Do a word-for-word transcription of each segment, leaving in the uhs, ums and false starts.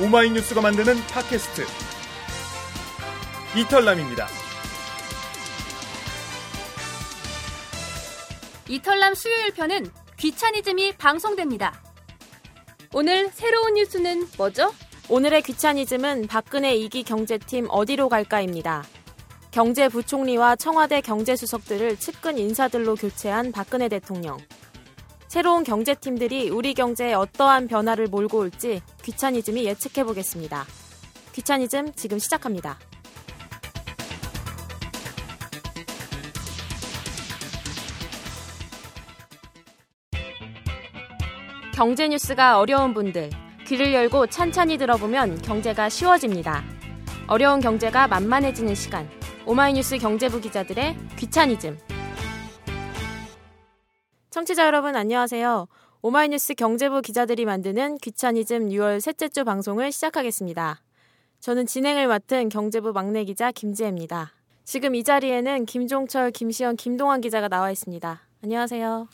오마이뉴스가 만드는 팟캐스트 이탈남입니다. 이탈남 수요일 편은 귀차니즘이 방송됩니다. 오늘 새로운 뉴스는 뭐죠? 오늘의 귀차니즘은 박근혜 이 기 경제팀 어디로 갈까입니다. 경제부총리와 청와대 경제수석들을 측근 인사들로 교체한 박근혜 대통령. 새로운 경제팀들이 우리 경제에 어떠한 변화를 몰고 올지 귀차니즘이 예측해보겠습니다. 귀차니즘 지금 시작합니다. 경제 뉴스가 어려운 분들, 귀를 열고 찬찬히 들어보면 경제가 쉬워집니다. 어려운 경제가 만만해지는 시간, 오마이뉴스 경제부 기자들의 귀차니즘. 청취자 여러분 안녕하세요. 오마이뉴스 경제부 기자들이 만드는 귀차니즘 유월 셋째 주 방송을 시작하겠습니다. 저는 진행을 맡은 경제부 막내 기자 김지혜입니다. 지금 이 자리에는 김종철, 김시현, 김동환 기자가 나와 있습니다. 안녕하세요.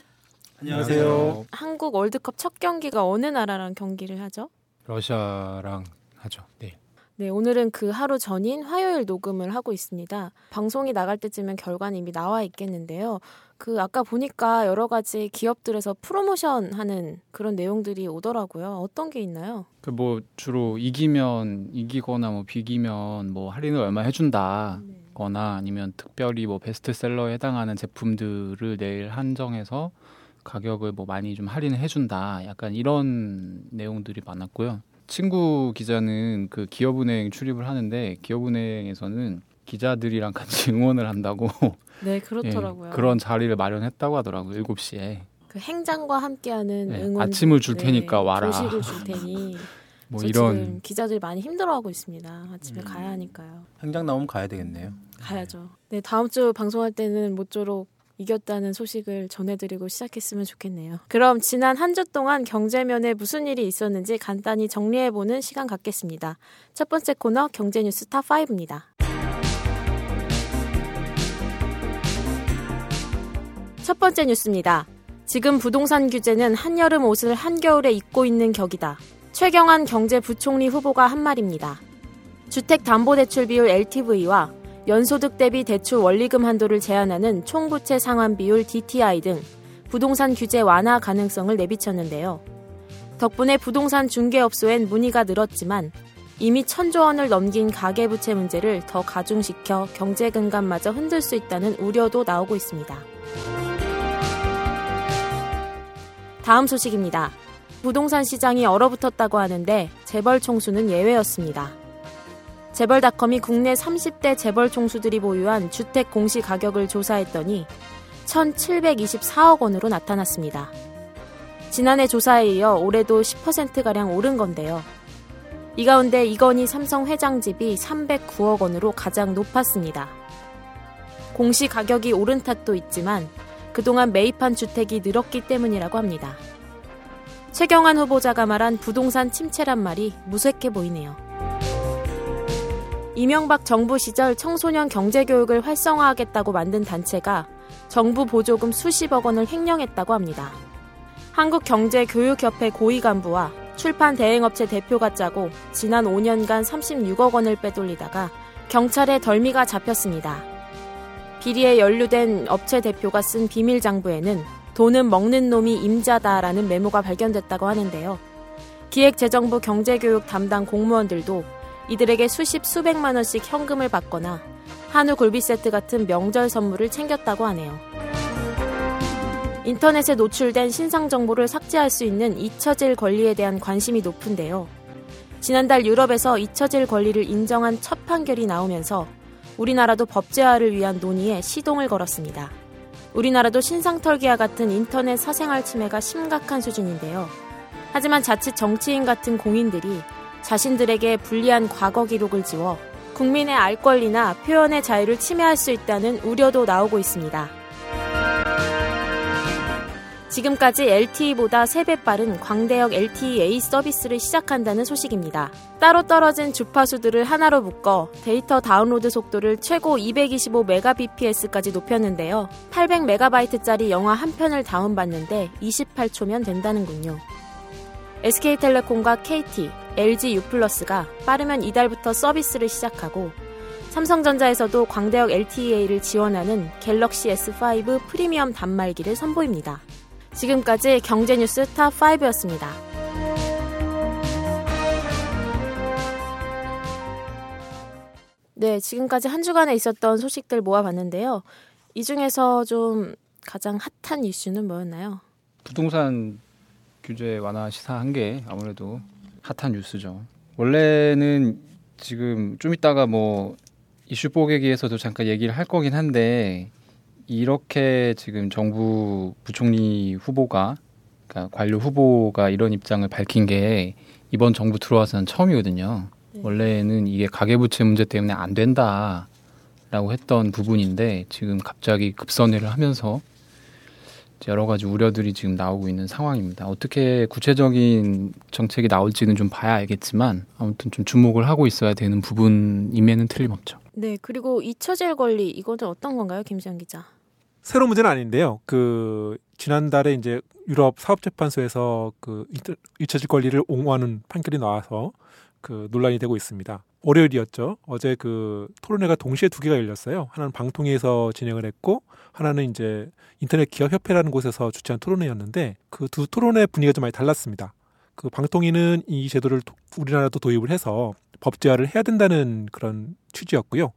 안녕하세요. 한국 월드컵 첫 경기가 어느 나라랑 경기를 하죠? 러시아랑 하죠. 네. 네, 오늘은 그 하루 전인 화요일 녹음을 하고 있습니다. 방송이 나갈 때쯤엔 결과는 이미 나와 있겠는데요. 그 아까 보니까 여러 가지 기업들에서 프로모션 하는 그런 내용들이 오더라고요. 어떤 게 있나요? 그 뭐 주로 이기면 이기거나 뭐 비기면 뭐 할인을 얼마 해준다. 네. 거나 아니면 특별히 뭐 베스트셀러에 해당하는 제품들을 내일 한정해서 가격을 뭐 많이 좀 할인을 해준다. 약간 이런 내용들이 많았고요. 친구 기자는 그 기업은행 출입을 하는데 기업은행에서는 기자들이랑 같이 응원을 한다고 네, 그렇더라고요. 예, 그런 자리를 마련했다고 하더라고요. 일곱 시에. 그 행장과 함께하는 네, 응원. 아침을 줄 테니까 네, 와라. 조식을 줄 테니. 뭐 이런 지금 기자들이 많이 힘들어하고 있습니다. 아침에 음. 가야 하니까요. 행장 나오면 가야 되겠네요. 가야죠. 네, 다음 주 방송할 때는 모쪼록 이겼다는 소식을 전해드리고 시작했으면 좋겠네요. 그럼 지난 한 주 동안 경제면에 무슨 일이 있었는지 간단히 정리해보는 시간 갖겠습니다. 첫 번째 코너 경제뉴스 탑 파이브입니다. 첫 번째 뉴스입니다. 지금 부동산 규제는 한여름 옷을 한겨울에 입고 있는 격이다. 최경환 경제부총리 후보가 한 말입니다. 주택담보대출 비율 엘티브이와 연소득 대비 대출 원리금 한도를 제한하는 총부채 상환 비율 디티아이 등 부동산 규제 완화 가능성을 내비쳤는데요. 덕분에 부동산 중개업소엔 문의가 늘었지만 이미 천조 원을 넘긴 가계부채 문제를 더 가중시켜 경제 근간마저 흔들 수 있다는 우려도 나오고 있습니다. 다음 소식입니다. 부동산 시장이 얼어붙었다고 하는데 재벌 총수는 예외였습니다. 재벌닷컴이 국내 삼십 대 재벌 총수들이 보유한 주택 공시 가격을 조사했더니 천칠백이십사억 원으로 나타났습니다. 지난해 조사에 이어 올해도 십 퍼센트가량 오른 건데요. 이 가운데 이건희 삼성 회장 집이 삼백구억 원으로 가장 높았습니다. 공시 가격이 오른 탓도 있지만 그동안 매입한 주택이 늘었기 때문이라고 합니다. 최경환 후보자가 말한 부동산 침체란 말이 무색해 보이네요. 이명박 정부 시절 청소년 경제교육을 활성화하겠다고 만든 단체가 정부 보조금 수십억 원을 횡령했다고 합니다. 한국경제교육협회 고위 간부와 출판대행업체 대표가 짜고 지난 오 년간 삼십육억 원을 빼돌리다가 경찰에 덜미가 잡혔습니다. 비리에 연루된 업체 대표가 쓴 비밀장부에는 돈은 먹는 놈이 임자다라는 메모가 발견됐다고 하는데요. 기획재정부 경제교육 담당 공무원들도 이들에게 수십 수백만 원씩 현금을 받거나 한우 굴비 세트 같은 명절 선물을 챙겼다고 하네요. 인터넷에 노출된 신상 정보를 삭제할 수 있는 잊혀질 권리에 대한 관심이 높은데요. 지난달 유럽에서 잊혀질 권리를 인정한 첫 판결이 나오면서 우리나라도 법제화를 위한 논의에 시동을 걸었습니다. 우리나라도 신상 털기와 같은 인터넷 사생활 침해가 심각한 수준인데요. 하지만 자칫 정치인 같은 공인들이 자신들에게 불리한 과거 기록을 지워 국민의 알 권리나 표현의 자유를 침해할 수 있다는 우려도 나오고 있습니다. 지금까지 엘티이보다 세 배 빠른 광대역 엘티이 에이 서비스를 시작한다는 소식입니다. 따로 떨어진 주파수들을 하나로 묶어 데이터 다운로드 속도를 최고 이백이십오 메가비피에스까지 높였는데요. 팔백 메가바이트짜리 영화 한 편을 다운받는데 이십팔 초면 된다는군요. 에스케이텔레콤과 케이티, 엘지 유 플러스가 빠르면 이달부터 서비스를 시작하고 삼성전자에서도 광대역 엘티이에이를 지원하는 갤럭시 에스 파이브 프리미엄 단말기를 선보입니다. 지금까지 경제뉴스 탑 파이브였습니다. 네, 지금까지 한 주간에 있었던 소식들 모아봤는데요. 이 중에서 좀 가장 핫한 이슈는 뭐였나요? 부동산 규제 완화 시사한 게 아무래도 핫한 뉴스죠. 원래는 지금 좀 이따가 뭐 이슈 뽀개기에서도 잠깐 얘기를 할 거긴 한데, 이렇게 지금 정부 부총리 후보가, 그러니까 관료 후보가 이런 입장을 밝힌 게 이번 정부 들어와서는 처음이거든요. 네. 원래는 이게 가계부채 문제 때문에 안 된다라고 했던 부분인데 지금 갑자기 급선회를 하면서 여러 가지 우려들이 지금 나오고 있는 상황입니다. 어떻게 구체적인 정책이 나올지는 좀 봐야 알겠지만 아무튼 좀 주목을 하고 있어야 되는 부분임에는 틀림없죠. 네, 그리고 잊혀질 권리, 이거는 어떤 건가요, 김시현 기자? 새로운 문제는 아닌데요. 그 지난달에 이제 유럽 사업재판소에서 그 잊혀질 권리를 옹호하는 판결이 나와서 그 논란이 되고 있습니다. 월요일이었죠. 어제 그 토론회가 동시에 두 개가 열렸어요. 하나는 방통위에서 진행을 했고, 하나는 이제 인터넷 기업협회라는 곳에서 주최한 토론회였는데 그 두 토론회 분위기가 좀 많이 달랐습니다. 그 방통위는 이 제도를 우리나라도 도입을 해서 법제화를 해야 된다는 그런 취지였고요.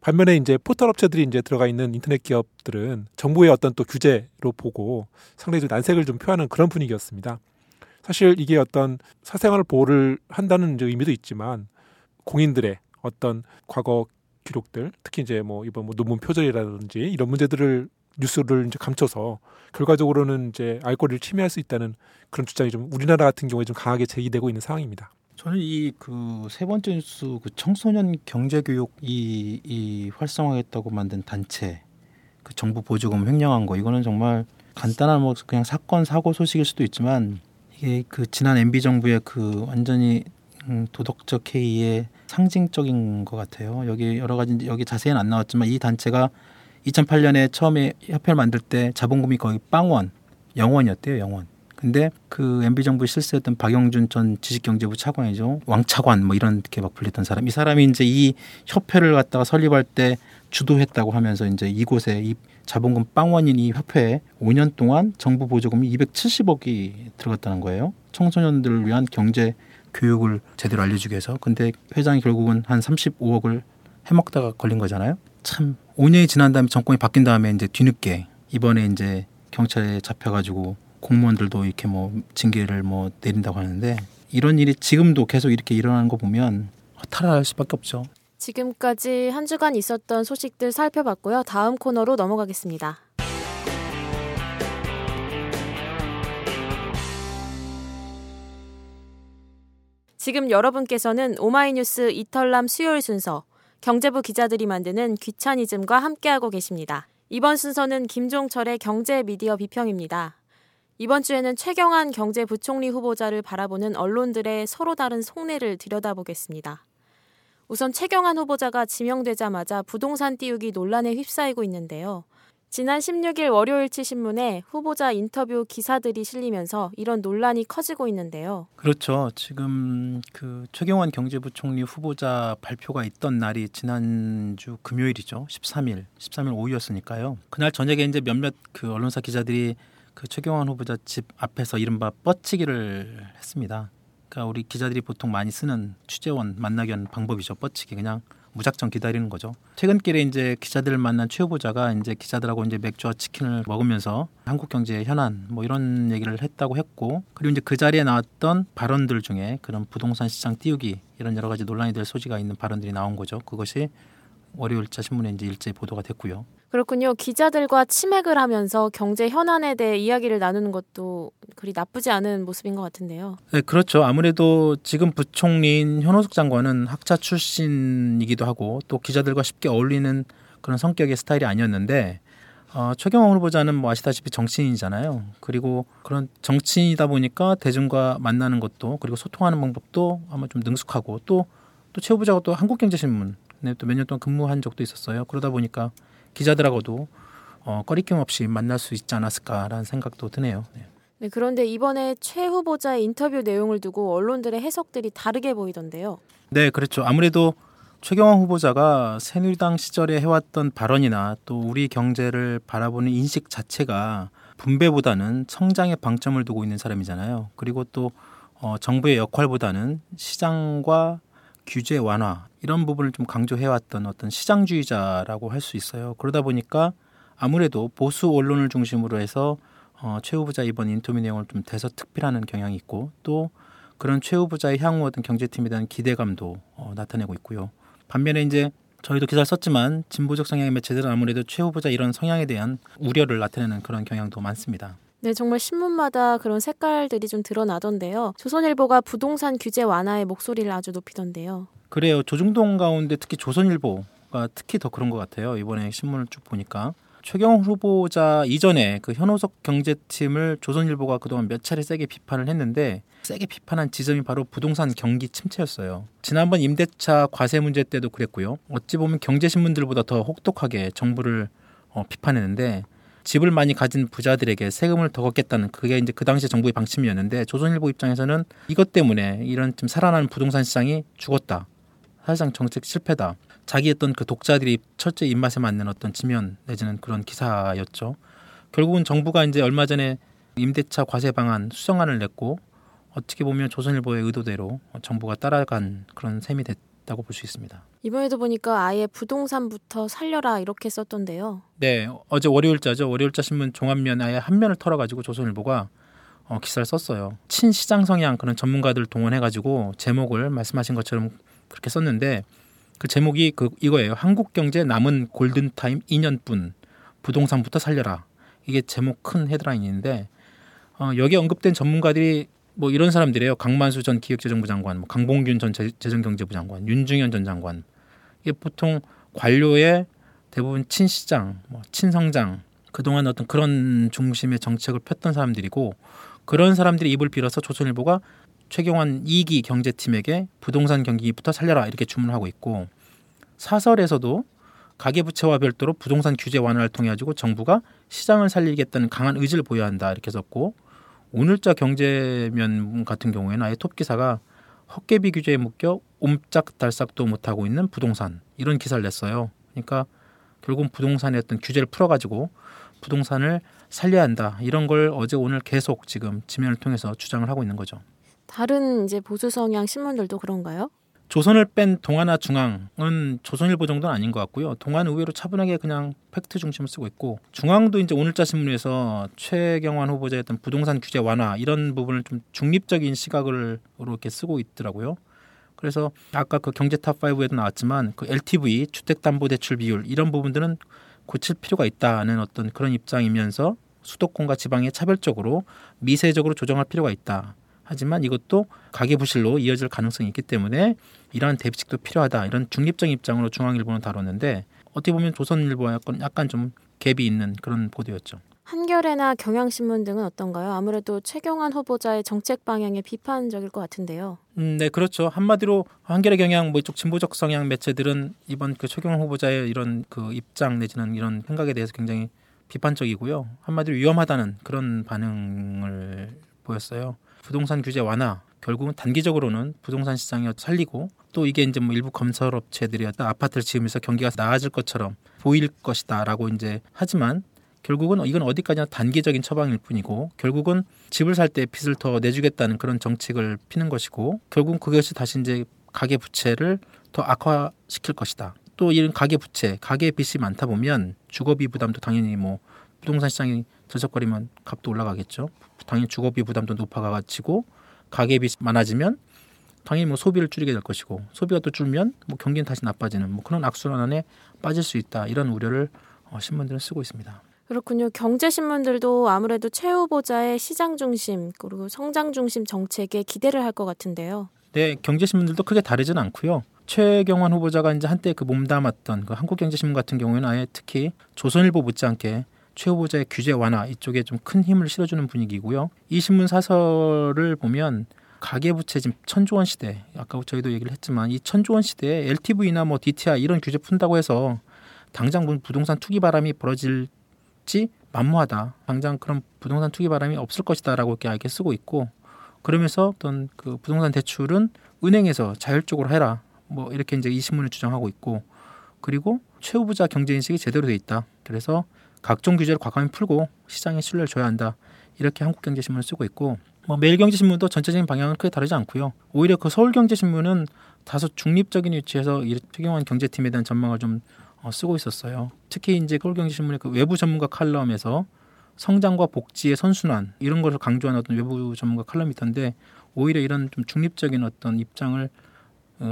반면에 이제 포털 업체들이 이제 들어가 있는 인터넷 기업들은 정부의 어떤 또 규제로 보고 상당히 좀 난색을 좀 표하는 그런 분위기였습니다. 사실 이게 어떤 사생활 보호를 한다는 의미도 있지만 공인들의 어떤 과거 기록들, 특히 이제 뭐 이번 뭐 논문 표절이라든지 이런 문제들을 뉴스를 이제 감춰서 결과적으로는 이제 알 권리를 침해할 수 있다는 그런 주장이 좀 우리나라 같은 경우에 좀 강하게 제기되고 있는 상황입니다. 저는 이 그 세 번째 뉴스, 그 청소년 경제 교육 이 이 활성화했다고 만든 단체, 그 정부 보조금 횡령한 거, 이거는 정말 간단한 뭐 그냥 사건 사고 소식일 수도 있지만 이게 그 지난 엠비 정부의 그 완전히 음, 도덕적 해이의 상징적인 것 같아요. 여기 여러 가지 여기 자세히는 안 나왔지만 이 단체가 이천팔 년에 처음에 협회를 만들 때 자본금이 거의 빵원, 영원이었대요. 영원. 근데 그 엠비 정부 실세였던 박영준 전 지식경제부 차관이죠. 왕차관 뭐 이런 게 막 불렸던 사람. 이 사람이 이제 이 협회를 갖다가 설립할 때 주도했다고 하면서 이제 이곳에 이 자본금 빵원인 이 협회에 오 년 동안 정부 보조금이 이백칠십억이 들어갔다는 거예요. 청소년들을 위한 경제 교육을 제대로 알려주기 위해서. 근데 회장이 결국은 한 삼십오억을 해먹다가 걸린 거잖아요. 참 오 년이 지난 다음에 정권이 바뀐 다음에 이제 뒤늦게 이번에 이제 경찰에 잡혀가지고 공무원들도 이렇게 뭐 징계를 뭐 내린다고 하는데, 이런 일이 지금도 계속 이렇게 일어나는 거 보면 허탈할 수밖에 없죠. 지금까지 한 주간 있었던 소식들 살펴봤고요. 다음 코너로 넘어가겠습니다. 지금 여러분께서는 오마이뉴스 이탈남 수요일 순서, 경제부 기자들이 만드는 귀차니즘과 함께하고 계십니다. 이번 순서는 김종철의 경제 미디어 비평입니다. 이번 주에는 최경환 경제부총리 후보자를 바라보는 언론들의 서로 다른 속내를 들여다보겠습니다. 우선 최경환 후보자가 지명되자마자 부동산 띄우기 논란에 휩싸이고 있는데요. 지난 십육일 월요일치 신문에 후보자 인터뷰 기사들이 실리면서 이런 논란이 커지고 있는데요. 그렇죠. 지금 그 최경환 경제부총리 후보자 발표가 있던 날이 지난주 금요일이죠. 십삼일, 십삼일 오후였으니까요. 그날 저녁에 이제 몇몇 그 언론사 기자들이 그 최경환 후보자 집 앞에서 이른바 뻗치기를 했습니다. 그러니까 우리 기자들이 보통 많이 쓰는 취재원 만나기 하는 방법이죠. 뻗치기, 그냥 무작정 기다리는 거죠. 퇴근길에 이제 기자들을 만난 최 후보자가 이제 기자들하고 이제 맥주와 치킨을 먹으면서 한국 경제의 현안 뭐 이런 얘기를 했다고 했고, 그리고 이제 그 자리에 나왔던 발언들 중에 그런 부동산 시장 띄우기 이런 여러 가지 논란이 될 소지가 있는 발언들이 나온 거죠. 그것이 월요일자 신문에 이제 일제히 보도가 됐고요. 그렇군요. 기자들과 치맥을 하면서 경제 현안에 대해 이야기를 나누는 것도 그리 나쁘지 않은 모습인 것 같은데요. 네, 그렇죠. 아무래도 지금 부총리인 현오석 장관은 학자 출신이기도 하고 또 기자들과 쉽게 어울리는 그런 성격의 스타일이 아니었는데, 어, 최경환 후보자는 뭐 아시다시피 정치인이잖아요. 그리고 그런 정치인이다 보니까 대중과 만나는 것도, 그리고 소통하는 방법도 아마 좀 능숙하고, 또 또 최 후보자가 또 한국경제신문 또 몇 년 동안 근무한 적도 있었어요. 그러다 보니까 기자들하고도 어, 꺼리낌 없이 만날 수 있지 않았을까라는 생각도 드네요. 네. 네, 그런데 이번에 최 후보자의 인터뷰 내용을 두고 언론들의 해석들이 다르게 보이던데요. 네, 그렇죠. 아무래도 최경환 후보자가 새누리당 시절에 해왔던 발언이나 또 우리 경제를 바라보는 인식 자체가 분배보다는 성장에 방점을 두고 있는 사람이잖아요. 그리고 또 어, 정부의 역할보다는 시장과 규제 완화 이런 부분을 좀 강조해왔던 어떤 시장주의자라고 할 수 있어요. 그러다 보니까 아무래도 보수 언론을 중심으로 해서 어, 최 후보자 이번 인터뷰 내용을 좀 대서특필하는 경향이 있고 또 그런 최 후보자의 향후 어떤 경제팀에 대한 기대감도 어, 나타내고 있고요. 반면에 이제 저희도 기사를 썼지만 진보적 성향의 매체들은 아무래도 최 후보자 이런 성향에 대한 우려를 나타내는 그런 경향도 많습니다. 네, 정말 신문마다 그런 색깔들이 좀 드러나던데요. 조선일보가 부동산 규제 완화의 목소리를 아주 높이던데요. 그래요. 조중동 가운데 특히 조선일보가 특히 더 그런 것 같아요. 이번에 신문을 쭉 보니까. 최경환 후보자 이전에 그 현오석 경제팀을 조선일보가 그동안 몇 차례 세게 비판을 했는데 세게 비판한 지점이 바로 부동산 경기 침체였어요. 지난번 임대차 과세 문제 때도 그랬고요. 어찌 보면 경제신문들보다 더 혹독하게 정부를 어, 비판했는데 집을 많이 가진 부자들에게 세금을 더 걷겠다는 그게 이제 그 당시 정부의 방침이었는데 조선일보 입장에서는 이것 때문에 이런 좀 살아나는 부동산 시장이 죽었다. 사실상 정책 실패다. 자기 했던 그 독자들이 철저히 입맛에 맞는 어떤 지면 내지는 그런 기사였죠. 결국은 정부가 이제 얼마 전에 임대차 과세 방안 수정안을 냈고 어떻게 보면 조선일보의 의도대로 정부가 따라간 그런 셈이 됐다고 볼 수 있습니다. 이번에도 보니까 아예 부동산부터 살려라 이렇게 썼던데요. 네, 어제 월요일자죠. 월요일자 신문 종합면 아예 한 면을 털어가지고 조선일보가 어, 기사를 썼어요. 친시장 성향 그런 전문가들 동원해가지고 제목을 말씀하신 것처럼 그렇게 썼는데 그 제목이 그 이거예요. 한국 경제 남은 골든타임 이 년뿐 부동산부터 살려라. 이게 제목 큰 헤드라인인데 어, 여기에 언급된 전문가들이 뭐 이런 사람들이에요. 강만수 전 기획재정부 장관, 뭐 강봉균 전 재, 재정경제부 장관, 윤중현 전 장관. 이게 보통 관료의 대부분 친시장, 뭐 친성장, 그동안 어떤 그런 중심의 정책을 폈던 사람들이고 그런 사람들이 입을 빌어서 조선일보가 최경환 이 기 경제팀에게 부동산 경기부터 살려라 이렇게 주문을 하고 있고 사설에서도 가계부채와 별도로 부동산 규제 완화를 통해 가지고 정부가 시장을 살리겠다는 강한 의지를 보여야 한다 이렇게 썼고 오늘자 경제면 같은 경우에는 아예 톱기사가 헛개비 규제에 묶여 옴짝달싹도 못하고 있는 부동산 이런 기사를 냈어요. 그러니까 결국은 부동산의 어떤 규제를 풀어가지고 부동산을 살려야 한다 이런 걸 어제 오늘 계속 지금 지면을 통해서 주장을 하고 있는 거죠. 다른 이제 보수 성향 신문들도 그런가요? 조선을 뺀 동아나 중앙은 조선일보 정도는 아닌 것 같고요. 동아는 의외로 차분하게 그냥 팩트 중심을 쓰고 있고 중앙도 이제 오늘자 신문에서 최경환 후보자의 어떤 부동산 규제 완화 이런 부분을 좀 중립적인 시각으로 이렇게 쓰고 있더라고요. 그래서 아까 그 경제 탑오에도 나왔지만 그 엘티브이 주택담보대출 비율 이런 부분들은 고칠 필요가 있다는 어떤 그런 입장이면서 수도권과 지방에 차별적으로 미세적으로 조정할 필요가 있다. 하지만 이것도 가계부실로 이어질 가능성이 있기 때문에 이러한 대비책도 필요하다. 이런 중립적인 입장으로 중앙일보는 다뤘는데 어떻게 보면 조선일보와 약간, 약간 좀 갭이 있는 그런 보도였죠. 한겨레나 경향신문 등은 어떤가요? 아무래도 최경환 후보자의 정책 방향에 비판적일 것 같은데요. 음, 네, 그렇죠. 한마디로 한겨레 경향 뭐 이쪽 진보적 성향 매체들은 이번 그 최경환 후보자의 이런 그 입장 내지는 이런 생각에 대해서 굉장히 비판적이고요. 한마디로 위험하다는 그런 반응을 보였어요. 부동산 규제 완화 결국은 단기적으로는 부동산 시장을 살리고 또 이게 이제 뭐 일부 건설업체들이 어떤 아파트를 지으면서 경기가 나아질 것처럼 보일 것이다라고 이제 하지만 결국은 이건 어디까지나 단기적인 처방일 뿐이고 결국은 집을 살 때 빚을 더 내주겠다는 그런 정책을 피는 것이고 결국은 그것이 다시 이제 가계 부채를 더 악화시킬 것이다. 또 이런 가계 부채, 가계 빚이 많다 보면 주거비 부담도 당연히 뭐 부동산 시장이 들썩거리면 값도 올라가겠죠. 당연히 주거비 부담도 높아가지고 가계비 많아지면 당연히 뭐 소비를 줄이게 될 것이고 소비가 또 줄면 뭐 경기는 다시 나빠지는 뭐 그런 악순환에 빠질 수 있다. 이런 우려를 어, 신문들은 쓰고 있습니다. 그렇군요. 경제신문들도 아무래도 최 후보자의 시장 중심 그리고 성장 중심 정책에 기대를 할 것 같은데요. 네. 경제신문들도 크게 다르진 않고요. 최경환 후보자가 이제 한때 그 몸담았던 그 한국경제신문 같은 경우에는 아예 특히 조선일보 못지않게 최 후보자의 규제 완화 이쪽에 좀 큰 힘을 실어주는 분위기고요. 이 신문 사설을 보면 가계부채 지금 천조 원 시대 아까 저희도 얘기를 했지만 이 천조 원 시대에 엘티브이나 뭐 디티아이 이런 규제 푼다고 해서 당장 무슨 부동산 투기 바람이 벌어질지 만무하다. 당장 그런 부동산 투기 바람이 없을 것이다라고 이렇게 알게 쓰고 있고, 그러면서 어떤 그 부동산 대출은 은행에서 자율적으로 해라. 뭐 이렇게 이제 이 신문을 주장하고 있고, 그리고 최후부자 경제 인식이 제대로 돼 있다. 그래서 각종 규제를 과감히 풀고 시장에 신뢰를 줘야 한다. 이렇게 한국경제신문을 쓰고 있고, 뭐 매일경제신문도 전체적인 방향은 크게 다르지 않고요. 오히려 그 서울경제신문은 다소 중립적인 위치에서 최경환 경제팀에 대한 전망을 좀 쓰고 있었어요. 특히 이제 서울경제신문의 그 외부 전문가 칼럼에서 성장과 복지의 선순환 이런 것을 강조하는 어떤 외부 전문가 칼럼이 있던데, 오히려 이런 좀 중립적인 어떤 입장을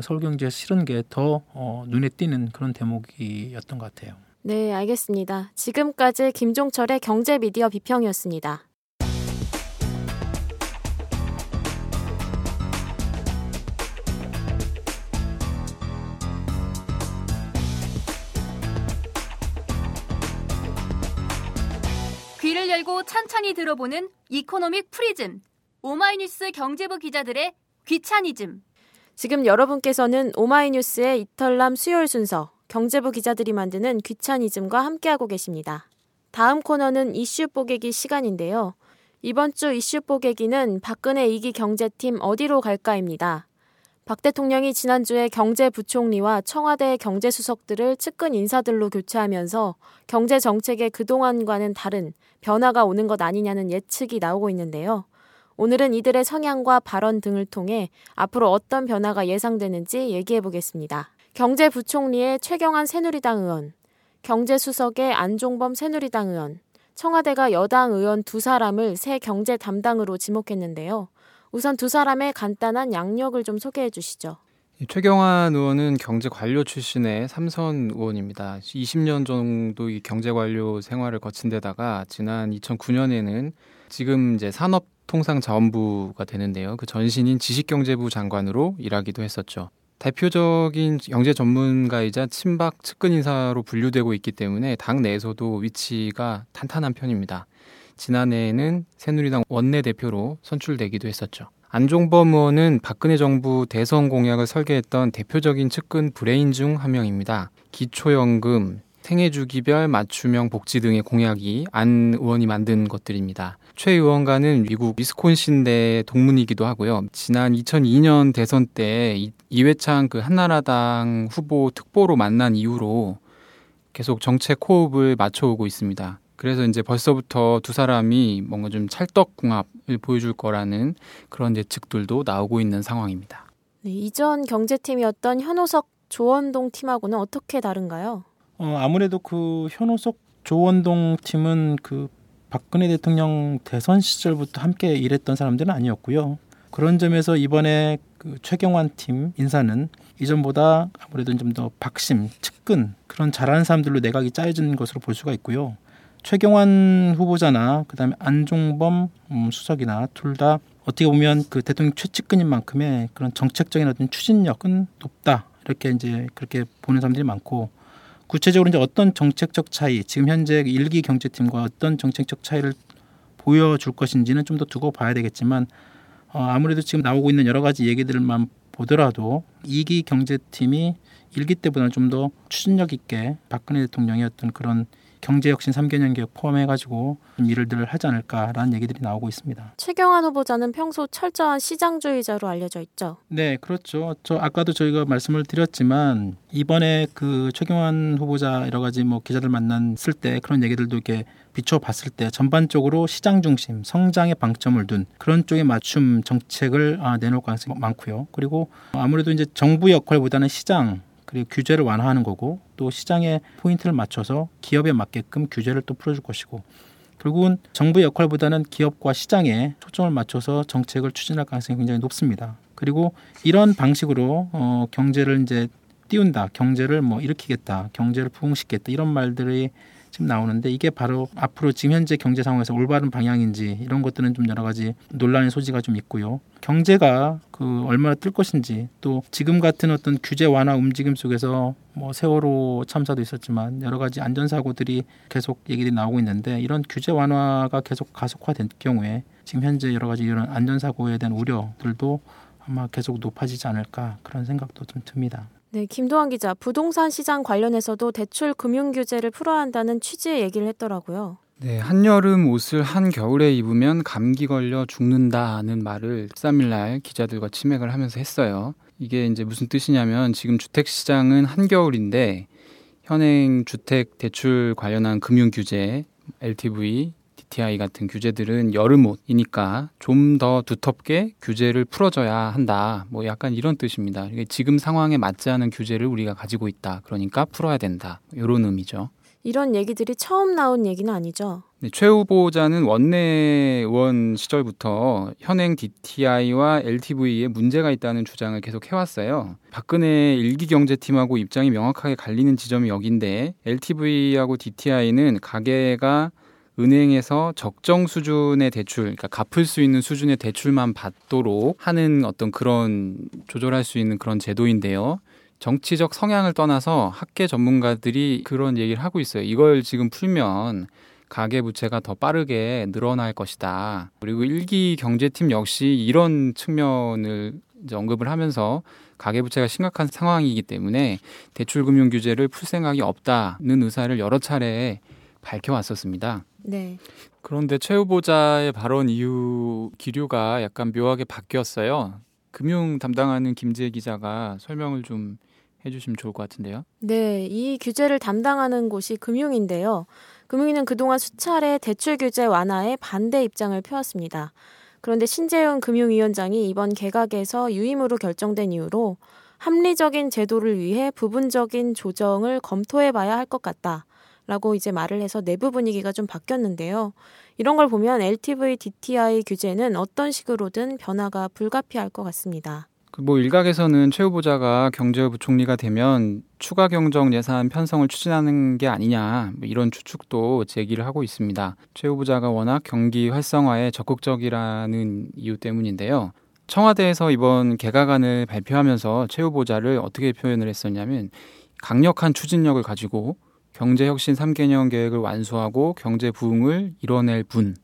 서울경제에 실은 게 더 어, 눈에 띄는 그런 대목이었던 것 같아요. 네, 알겠습니다. 지금까지 김종철의 경제미디어 비평이었습니다. 귀를 열고 찬찬히 들어보는 이코노믹 프리즘, 오마이뉴스 경제부 기자들의 귀차니즘. 지금 여러분께서는 오마이뉴스의 이탈남 수요일 순서, 경제부 기자들이 만드는 귀차니즘과 함께하고 계십니다. 다음 코너는 이슈 뽀개기 시간인데요. 이번 주 이슈 뽀개기는 박근혜 이 기 경제팀 어디로 갈까입니다. 박 대통령이 지난주에 경제부총리와 청와대 경제수석들을 측근 인사들로 교체하면서 경제정책에 그동안과는 다른 변화가 오는 것 아니냐는 예측이 나오고 있는데요. 오늘은 이들의 성향과 발언 등을 통해 앞으로 어떤 변화가 예상되는지 얘기해보겠습니다. 경제부총리의 최경환 새누리당 의원, 경제수석의 안종범 새누리당 의원, 청와대가 여당 의원 두 사람을 새 경제 담당으로 지목했는데요. 우선 두 사람의 간단한 양력을 좀 소개해 주시죠. 최경환 의원은 경제관료 출신의 삼선 의원입니다. 이십 년 정도 이 경제관료 생활을 거친 데다가 지난 이천구 년에는 지금 이제 산업통상자원부가 되는데요. 그 전신인 지식경제부 장관으로 일하기도 했었죠. 대표적인 경제 전문가이자 친박 측근 인사로 분류되고 있기 때문에 당 내에서도 위치가 탄탄한 편입니다. 지난해에는 새누리당 원내대표로 선출되기도 했었죠. 안종범 의원은 박근혜 정부 대선 공약을 설계했던 대표적인 측근 브레인 중 한 명입니다. 기초연금, 생애주기별 맞춤형 복지 등의 공약이 안 의원이 만든 것들입니다. 최 의원과는 미국 위스콘신대 동문이기도 하고요. 지난 이천이 년 대선 때 이회창 그 한나라당 후보 특보로 만난 이후로 계속 정책 호흡을 맞춰오고 있습니다. 그래서 이제 벌써부터 두 사람이 뭔가 좀 찰떡궁합을 보여줄 거라는 그런 예측들도 나오고 있는 상황입니다. 네, 이전 경제팀이었던 현오석, 조원동 팀하고는 어떻게 다른가요? 어, 아무래도 그 현오석, 조원동 팀은 그 박근혜 대통령 대선 시절부터 함께 일했던 사람들은 아니었고요. 그런 점에서 이번에 그 최경환 팀 인사는 이전보다 아무래도 좀 더 박심, 측근 그런 잘하는 사람들로 내각이 짜여진 것으로 볼 수가 있고요. 최경환 후보자나 그다음에 안종범 음, 수석이나 둘 다 어떻게 보면 그 대통령 최측근인 만큼의 그런 정책적인 어떤 추진력은 높다, 이렇게 이제 그렇게 보는 사람들이 많고, 구체적으로 이제 어떤 정책적 차이, 지금 현재 일 기 경제팀과 어떤 정책적 차이를 보여줄 것인지는 좀 더 두고 봐야 되겠지만, 어, 아무래도 지금 나오고 있는 여러 가지 얘기들만 보더라도 이 기 경제팀이 일 기 때보다는 좀 더 추진력 있게 박근혜 대통령의 어떤 그런 경제혁신 삼 개년 계획 포함해가지고 일들을 하지 않을까라는 얘기들이 나오고 있습니다. 최경환 후보자는 평소 철저한 시장주의자로 알려져 있죠. 네, 그렇죠. 저 아까도 저희가 말씀을 드렸지만 이번에 그 최경환 후보자 여러 가지 뭐 기자들 만났을 때 그런 얘기들도 이렇게 비춰봤을 때 전반적으로 시장 중심, 성장에 방점을 둔 그런 쪽에 맞춤 정책을 아, 내놓을 가능성이 많고요. 그리고 아무래도 이제 정부 역할보다는 시장, 그리고 규제를 완화하는 거고, 또 시장에 포인트를 맞춰서 기업에 맞게끔 규제를 또 풀어줄 것이고, 결국은 정부의 역할보다는 기업과 시장에 초점을 맞춰서 정책을 추진할 가능성이 굉장히 높습니다. 그리고 이런 방식으로 어, 경제를 이제 띄운다, 경제를 뭐 일으키겠다, 경제를 부흥시키겠다, 이런 말들이 지금 나오는데, 이게 바로 앞으로 지금 현재 경제 상황에서 올바른 방향인지 이런 것들은 좀 여러 가지 논란의 소지가 좀 있고요. 경제가 그 얼마나 뜰 것인지, 또 지금 같은 어떤 규제 완화 움직임 속에서 뭐 세월호 참사도 있었지만 여러 가지 안전사고들이 계속 얘기들이 나오고 있는데, 이런 규제 완화가 계속 가속화된 경우에 지금 현재 여러 가지 이런 안전사고에 대한 우려들도 아마 계속 높아지지 않을까, 그런 생각도 좀 듭니다. 네, 김도환 기자, 부동산 시장 관련해서도 대출 금융 규제를 풀어야 한다는 취지의 얘기를 했더라고요. 네, 한여름 옷을 한겨울에 입으면 감기 걸려 죽는다는 말을 십삼일날 기자들과 치맥을 하면서 했어요. 이게 이제 무슨 뜻이냐면 지금 주택시장은 한겨울인데 현행 주택 대출 관련한 금융 규제, 엘티브이, 디티아이 같은 규제들은 여름 옷이니까 좀 더 두텁게 규제를 풀어줘야 한다. 뭐 약간 이런 뜻입니다. 지금 상황에 맞지 않은 규제를 우리가 가지고 있다. 그러니까 풀어야 된다. 이런 의미죠. 이런 얘기들이 처음 나온 얘기는 아니죠? 네, 최 후보자는 원내의원 시절부터 현행 디티아이와 엘티브이에 문제가 있다는 주장을 계속 해왔어요. 박근혜 일기경제팀하고 입장이 명확하게 갈리는 지점이 여기인데 엘티브이하고 디티아이는 가계가 은행에서 적정 수준의 대출, 그러니까 갚을 수 있는 수준의 대출만 받도록 하는 어떤 그런 조절할 수 있는 그런 제도인데요. 정치적 성향을 떠나서 학계 전문가들이 그런 얘기를 하고 있어요. 이걸 지금 풀면 가계부채가 더 빠르게 늘어날 것이다. 그리고 일기 경제팀 역시 이런 측면을 이제 언급을 하면서 가계부채가 심각한 상황이기 때문에 대출금융 규제를 풀 생각이 없다는 의사를 여러 차례 밝혀왔었습니다. 네. 그런데 최 후보자의 발언 이후 기류가 약간 묘하게 바뀌었어요. 금융 담당하는 김지혜 기자가 설명을 좀 해주시면 좋을 것 같은데요. 네, 이 규제를 담당하는 곳이 금융인데요. 금융위는 그동안 수차례 대출 규제 완화에 반대 입장을 펴왔습니다. 그런데 신재현 금융위원장이 이번 개각에서 유임으로 결정된 이유로 합리적인 제도를 위해 부분적인 조정을 검토해봐야 할 것 같다. 라고 이제 말을 해서 내부 분위기가 좀 바뀌었는데요. 이런 걸 보면 엘티브이, 디티아이 규제는 어떤 식으로든 변화가 불가피할 것 같습니다. 뭐 일각에서는 최 후보자가 경제부총리가 되면 추가 경정 예산 편성을 추진하는 게 아니냐 뭐 이런 추측도 제기를 하고 있습니다. 최 후보자가 워낙 경기 활성화에 적극적이라는 이유 때문인데요. 청와대에서 이번 개각안을 발표하면서 최 후보자를 어떻게 표현을 했었냐면 강력한 추진력을 가지고 경제혁신 삼 개년 계획을 완수하고 경제 부흥을 이뤄낼 분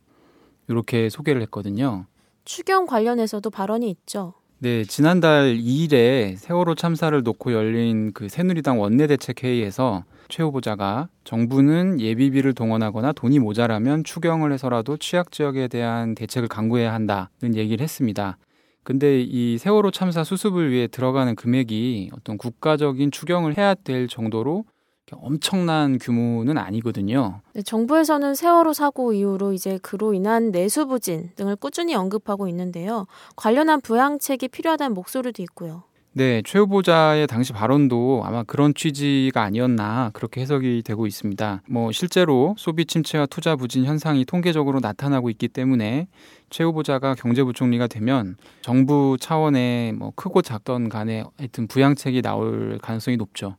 이렇게 소개를 했거든요. 추경 관련해서도 발언이 있죠. 네, 지난달 이일에 세월호 참사를 놓고 열린 그 새누리당 원내대책회의에서 최 후보자가 정부는 예비비를 동원하거나 돈이 모자라면 추경을 해서라도 취약지역에 대한 대책을 강구해야 한다는 얘기를 했습니다. 근데 이 세월호 참사 수습을 위해 들어가는 금액이 어떤 국가적인 추경을 해야 될 정도로 엄청난 규모는 아니거든요. 네, 정부에서는 세월호 사고 이후로 이제 그로 인한 내수 부진 등을 꾸준히 언급하고 있는데요. 관련한 부양책이 필요하다는 목소리도 있고요. 네, 최 후보자의 당시 발언도 아마 그런 취지가 아니었나 그렇게 해석이 되고 있습니다. 뭐 실제로 소비 침체와 투자 부진 현상이 통계적으로 나타나고 있기 때문에 최 후보자가 경제부총리가 되면 정부 차원의 뭐 크고 작던 간에 하여튼 부양책이 나올 가능성이 높죠.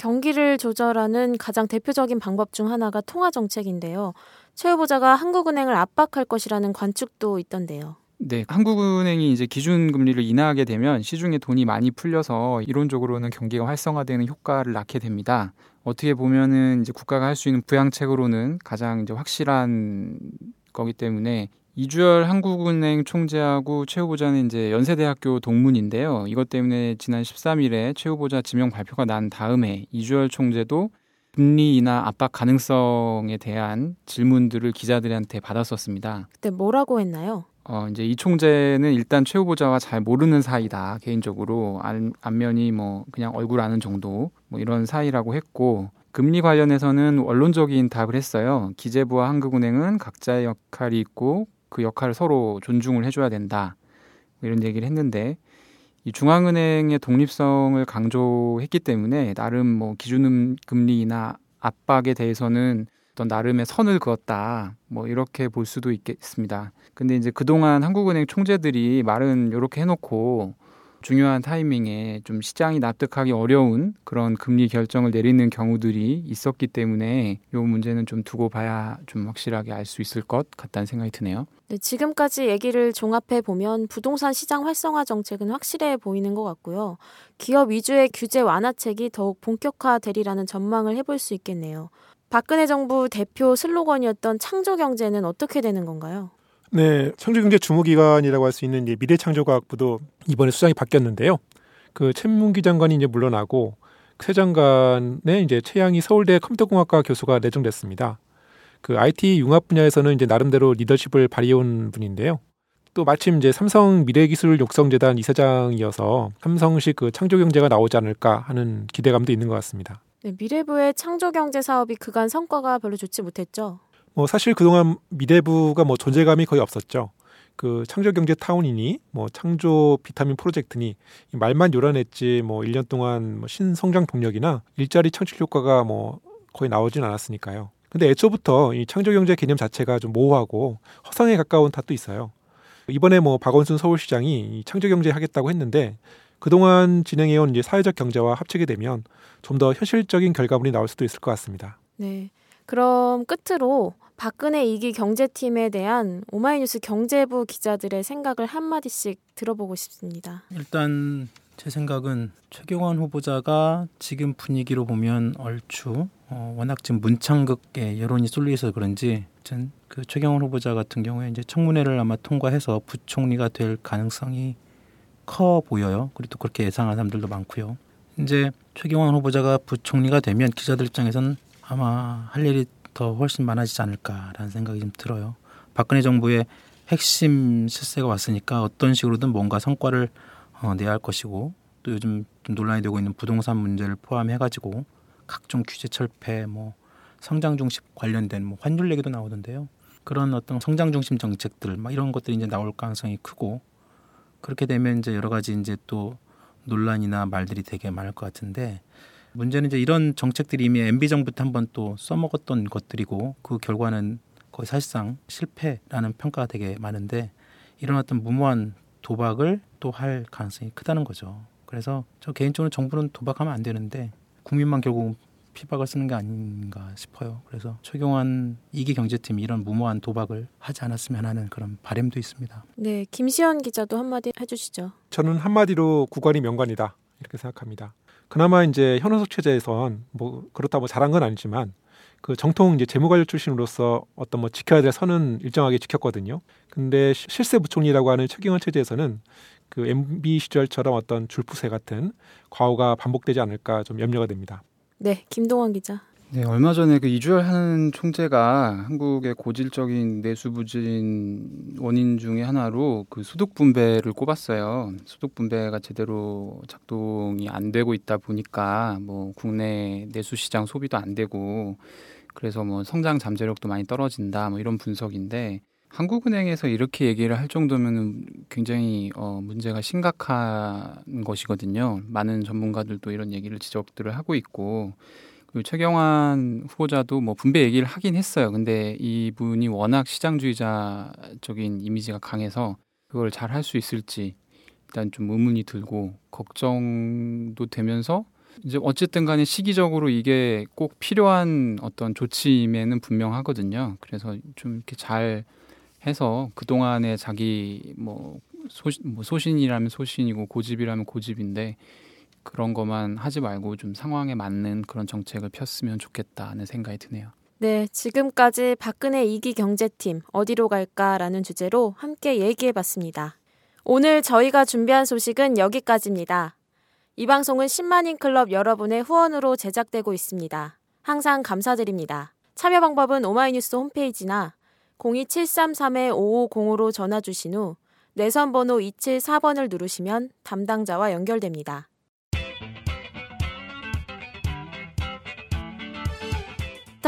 경기를 조절하는 가장 대표적인 방법 중 하나가 통화정책인데요. 최 후보자가 한국은행을 압박할 것이라는 관측도 있던데요. 네, 한국은행이 이제 기준금리를 인하하게 되면 시중에 돈이 많이 풀려서 이론적으로는 경기가 활성화되는 효과를 낳게 됩니다. 어떻게 보면은 이제 국가가 할 수 있는 부양책으로는 가장 이제 확실한 거기 때문에 이주열 한국은행 총재하고 최 후보자는 이제 연세대학교 동문인데요. 이것 때문에 지난 십삼일에 최 후보자 지명 발표가 난 다음에 이주열 총재도 금리 인하 압박 가능성에 대한 질문들을 기자들한테 받았었습니다. 그때 뭐라고 했나요? 어, 이제 이 총재는 일단 최 후보자와 잘 모르는 사이다. 개인적으로 안, 안면이 뭐 그냥 얼굴 아는 정도 뭐 이런 사이라고 했고 금리 관련해서는 원론적인 답을 했어요. 기재부와 한국은행은 각자의 역할이 있고 그 역할을 서로 존중을 해줘야 된다. 이런 얘기를 했는데 이 중앙은행의 독립성을 강조했기 때문에 나름 뭐 기준금리나 압박에 대해서는 어떤 나름의 선을 그었다. 뭐 이렇게 볼 수도 있겠습니다. 근데 이제 그동안 한국은행 총재들이 말은 이렇게 해놓고 중요한 타이밍에 좀 시장이 납득하기 어려운 그런 금리 결정을 내리는 경우들이 있었기 때문에 이 문제는 좀 두고 봐야 좀 확실하게 알 수 있을 것 같다는 생각이 드네요. 네, 지금까지 얘기를 종합해 보면 부동산 시장 활성화 정책은 확실해 보이는 것 같고요. 기업 위주의 규제 완화책이 더욱 본격화되리라는 전망을 해볼 수 있겠네요. 박근혜 정부 대표 슬로건이었던 창조경제는 어떻게 되는 건가요? 네, 창조경제 주무기관이라고 할 수 있는 이제 미래창조과학부도 이번에 수장이 바뀌었는데요. 그 최문기 장관이 이제 물러나고 새 장관의 이제 최양희 서울대 컴퓨터공학과 교수가 내정됐습니다. 그 아이티 융합 분야에서는 이제 나름대로 리더십을 발휘해온 분인데요. 또 마침 이제 삼성 미래기술육성재단 이사장이어서 삼성식 그 창조경제가 나오지 않을까 하는 기대감도 있는 것 같습니다. 네, 미래부의 창조경제 사업이 그간 성과가 별로 좋지 못했죠. 뭐 사실 그동안 미래부가 뭐 존재감이 거의 없었죠. 그 창조경제 타운이니 뭐 창조 비타민 프로젝트니 말만 요란했지 뭐 일 년 동안 뭐 신성장 동력이나 일자리 창출 효과가 뭐 거의 나오진 않았으니까요. 근데 애초부터 이 창조경제 개념 자체가 좀 모호하고 허상에 가까운 탓도 있어요. 이번에 뭐 박원순 서울시장이 창조경제 하겠다고 했는데 그동안 진행해온 이제 사회적 경제와 합치게 되면 좀 더 현실적인 결과물이 나올 수도 있을 것 같습니다. 네, 그럼 끝으로 박근혜 이 기 경제팀에 대한 오마이뉴스 경제부 기자들의 생각을 한마디씩 들어보고 싶습니다. 일단 제 생각은 최경환 후보자가 지금 분위기로 보면 얼추 어, 워낙 지금 문창극에 여론이 쏠려서 그런지 그 최경환 후보자 같은 경우에 이제 청문회를 아마 통과해서 부총리가 될 가능성이 커 보여요. 그리고 또 그렇게 예상하는 사람들도 많고요. 이제 최경환 후보자가 부총리가 되면 기자들 입장에서는 아마 할 일이 더 훨씬 많아지지 않을까라는 생각이 좀 들어요. 박근혜 정부의 핵심 실세가 왔으니까 어떤 식으로든 뭔가 성과를 어, 내야 할 것이고 또 요즘 좀 논란이 되고 있는 부동산 문제를 포함해가지고 각종 규제 철폐, 뭐 성장 중심 관련된 뭐 환율 얘기도 나오던데요. 그런 어떤 성장 중심 정책들 막 이런 것들이 이제 나올 가능성이 크고 그렇게 되면 이제 여러 가지 이제 또 논란이나 말들이 되게 많을 것 같은데. 문제는 이제 이런 정책들이 이미 엠비 정부 때 한번 또 써먹었던 것들이고 그 결과는 거의 사실상 실패라는 평가가 되게 많은데 이런 어떤 무모한 도박을 또 할 가능성이 크다는 거죠. 그래서 저 개인적으로 정부는 도박하면 안 되는데 국민만 결국 피박을 쓰는 게 아닌가 싶어요. 그래서 최경환 이 기 경제팀이 이런 무모한 도박을 하지 않았으면 하는 그런 바람도 있습니다. 네, 김시현 기자도 한마디 해주시죠. 저는 한마디로 구관이 명관이다 이렇게 생각합니다. 그나마 이제 현오석 체제에선 뭐 그렇다 뭐 잘한 건 아니지만 그 정통 이제 재무관료 출신으로서 어떤 뭐 지켜야 될 선은 일정하게 지켰거든요. 근데 실세 부총리라고 하는 최경환 체제에서는 그 엠비 시절처럼 어떤 줄푸세 같은 과오가 반복되지 않을까 좀 염려가 됩니다. 네, 김동환 기자. 네, 얼마 전에 그 이주열 한 총재가 한국의 고질적인 내수 부진 원인 중에 하나로 그 소득 분배를 꼽았어요. 소득 분배가 제대로 작동이 안 되고 있다 보니까 뭐 국내 내수 시장 소비도 안 되고 그래서 뭐 성장 잠재력도 많이 떨어진다 뭐 이런 분석인데 한국은행에서 이렇게 얘기를 할 정도면 굉장히 어, 문제가 심각한 것이거든요. 많은 전문가들도 이런 얘기를 지적들을 하고 있고 최경환 후보자도 뭐 분배 얘기를 하긴 했어요. 근데 이분이 워낙 시장주의자적인 이미지가 강해서 그걸 잘 할 수 있을지 일단 좀 의문이 들고 걱정도 되면서 이제 어쨌든 간에 시기적으로 이게 꼭 필요한 어떤 조치임에는 분명하거든요. 그래서 좀 이렇게 잘 해서 그동안에 자기 뭐, 소시, 뭐 소신이라면 소신이고 고집이라면 고집인데 그런 것만 하지 말고 좀 상황에 맞는 그런 정책을 폈으면 좋겠다는 생각이 드네요. 네, 지금까지 박근혜 이 기 경제팀 어디로 갈까라는 주제로 함께 얘기해봤습니다. 오늘 저희가 준비한 소식은 여기까지입니다. 이 방송은 십만인 클럽 여러분의 후원으로 제작되고 있습니다. 항상 감사드립니다. 참여 방법은 오마이뉴스 홈페이지나 공이 칠삼삼 오오공오로 전화 주신 후 내선 번호 이백칠십사 번을 누르시면 담당자와 연결됩니다.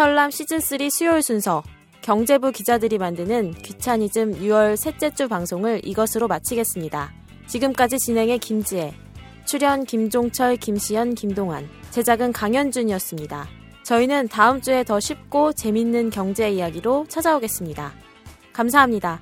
이탈남 시즌삼 수요일 순서 경제부 기자들이 만드는 귀차니즘 유월 셋째 주 방송을 이것으로 마치겠습니다. 지금까지 진행의 김지혜, 출연 김종철, 김시현, 김동환, 제작은 강현준이었습니다. 저희는 다음 주에 더 쉽고 재밌는 경제 이야기로 찾아오겠습니다. 감사합니다.